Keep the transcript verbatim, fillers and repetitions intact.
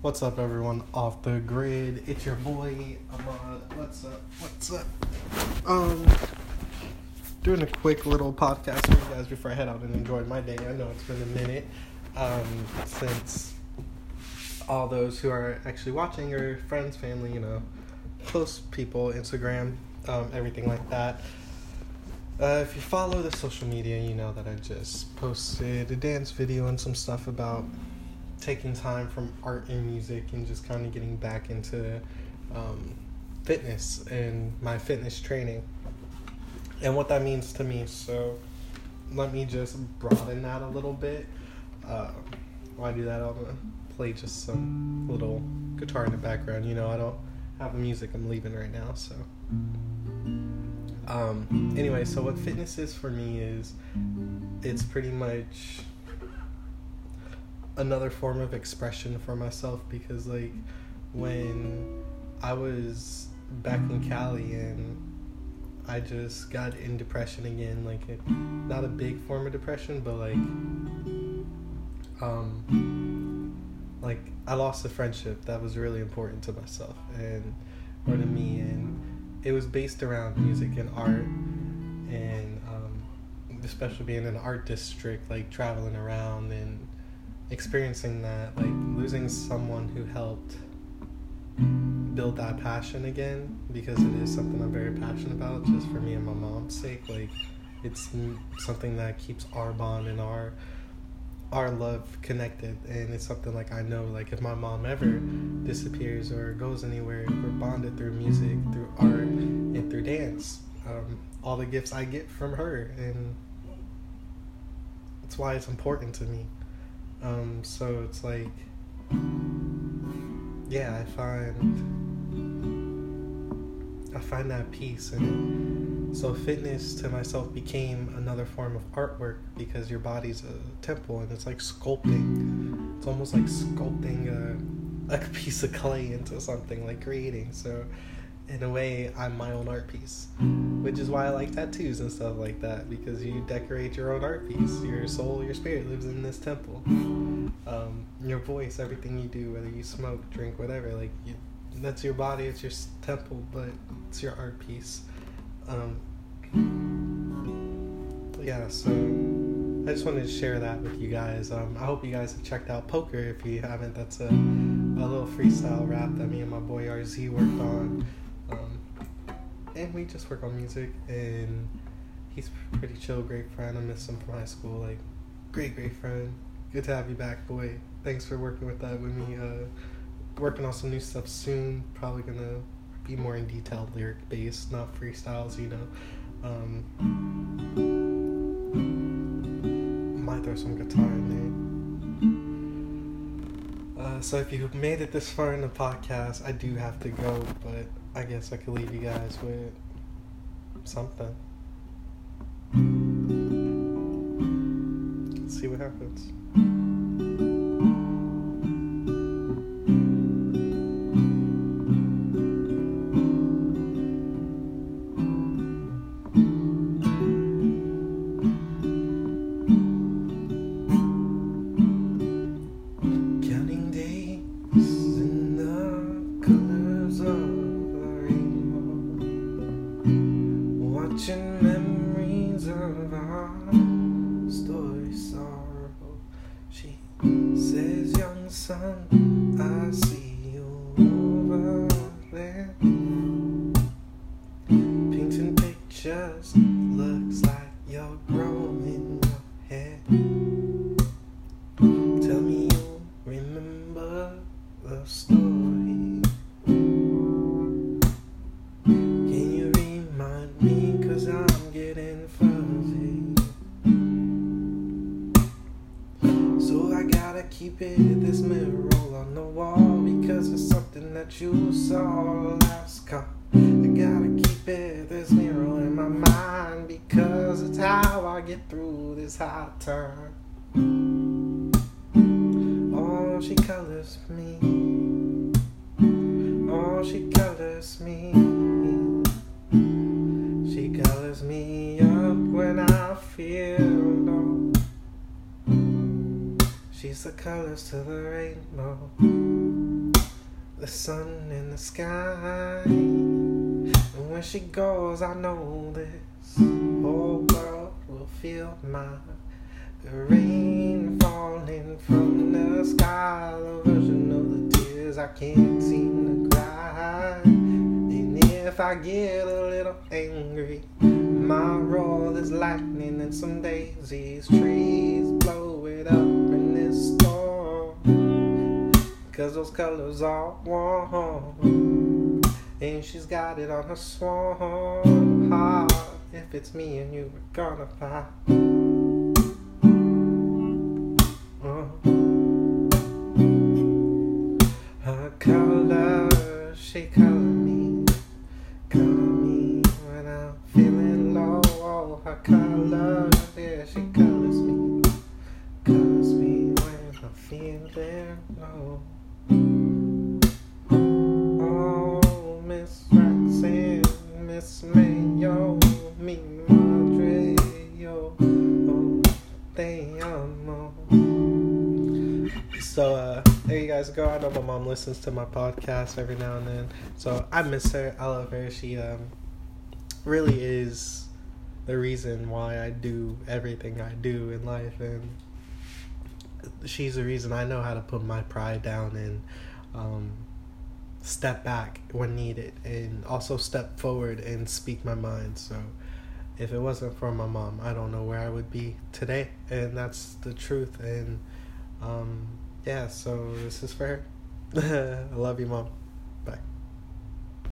What's up, everyone? Off the grid. It's your boy Ahmad. What's up? What's up? Um, doing a quick little podcast for you guys before I head out and enjoy my day. I know it's been a minute um, since all those who are actually watching are friends, family, you know, close people, Instagram, um, everything like that. Uh, if you follow the social media, you know that I just posted a dance video and some stuff about taking time from art and music and just kind of getting back into um, fitness and my fitness training and what that means to me. So let me just broaden that a little bit. Uh, while I do that, I'm gonna play just some little guitar in the background. You know, I don't have the music I'm leaving right now, so... Um, anyway, so what fitness is for me is it's pretty much another form of expression for myself, because like when I was back in Cali and I just got in depression again, like it, not a big form of depression, but like, um, like I lost a friendship that was really important to myself and, or to me, and it was based around music and art, and um, especially being in an art district, like traveling around and experiencing that, like losing someone who helped build that passion again, because it is something I'm very passionate about, just for me and my mom's sake. Like it's something that keeps our bond and our our love connected, and it's something like I know, like if my mom ever disappears or goes anywhere, we're bonded through music, through art, and through dance. Um, all the gifts I get from her, and that's why it's important to me. Um, so it's like, yeah, I find I find that peace and. So fitness to myself became another form of artwork, because your body's a temple and it's like sculpting. It's almost like sculpting a, a piece of clay into something, like creating. So in a way, I'm my own art piece, which is why I like tattoos and stuff like that, because you decorate your own art piece. Your soul, your spirit lives in this temple. Um, your voice, everything you do, whether you smoke, drink, whatever, like you, that's your body, it's your temple, but it's your art piece. Um, yeah, so I just wanted to share that with you guys. Um, I hope you guys have checked out Poker. If you haven't, that's a, a little freestyle rap that me and my boy R Z worked on. Um, and we just work on music, and he's a pretty chill, great friend. I miss him from high school. Like, great, great friend. Good to have you back, boy. Thanks for working with that with me. Uh, working on some new stuff soon. Probably gonna be more in detail, lyric based, not freestyles, you know. Um, might throw some guitar in there. Uh, so if you made it this far in the podcast, I do have to go, but I guess I could leave you guys with something. Let's see what happens. Keep it this mirror on the wall, because it's something that you saw last call. I gotta keep it this mirror in my mind, because it's how I get through this hard time. Oh, she colors me. Oh, she colors me. She colors me up when I feel low. She's the colors to the rainbow. the sun in the sky. And when she goes, I know this whole world will feel mine. The rain falling from the sky, the version of the tears I can't seem to cry. And if I get a little angry, my roar is lightning and some daisies. Trees blow it up in this storm, 'cause those colors are warm, and she's got it on her swarm. Ah, if it's me and you, we're gonna fly. She color me, color me when I'm feeling low. Oh, her color, yeah, she colors me, colors me when I'm feeling low. Oh, Miss Roxanne, Miss Mayo, mi madre, yo, oh, te amo. So, uh, there you guys go. I know my mom listens to my podcast every now and then, so I miss her. I love her. She um really is the reason why I do everything I do in life, and she's the reason I know how to put my pride down and um step back when needed, and also step forward and speak my mind. So if it wasn't for my mom, I don't know where I would be today, and that's the truth. And um yeah, so this is for her. I love you, Mom.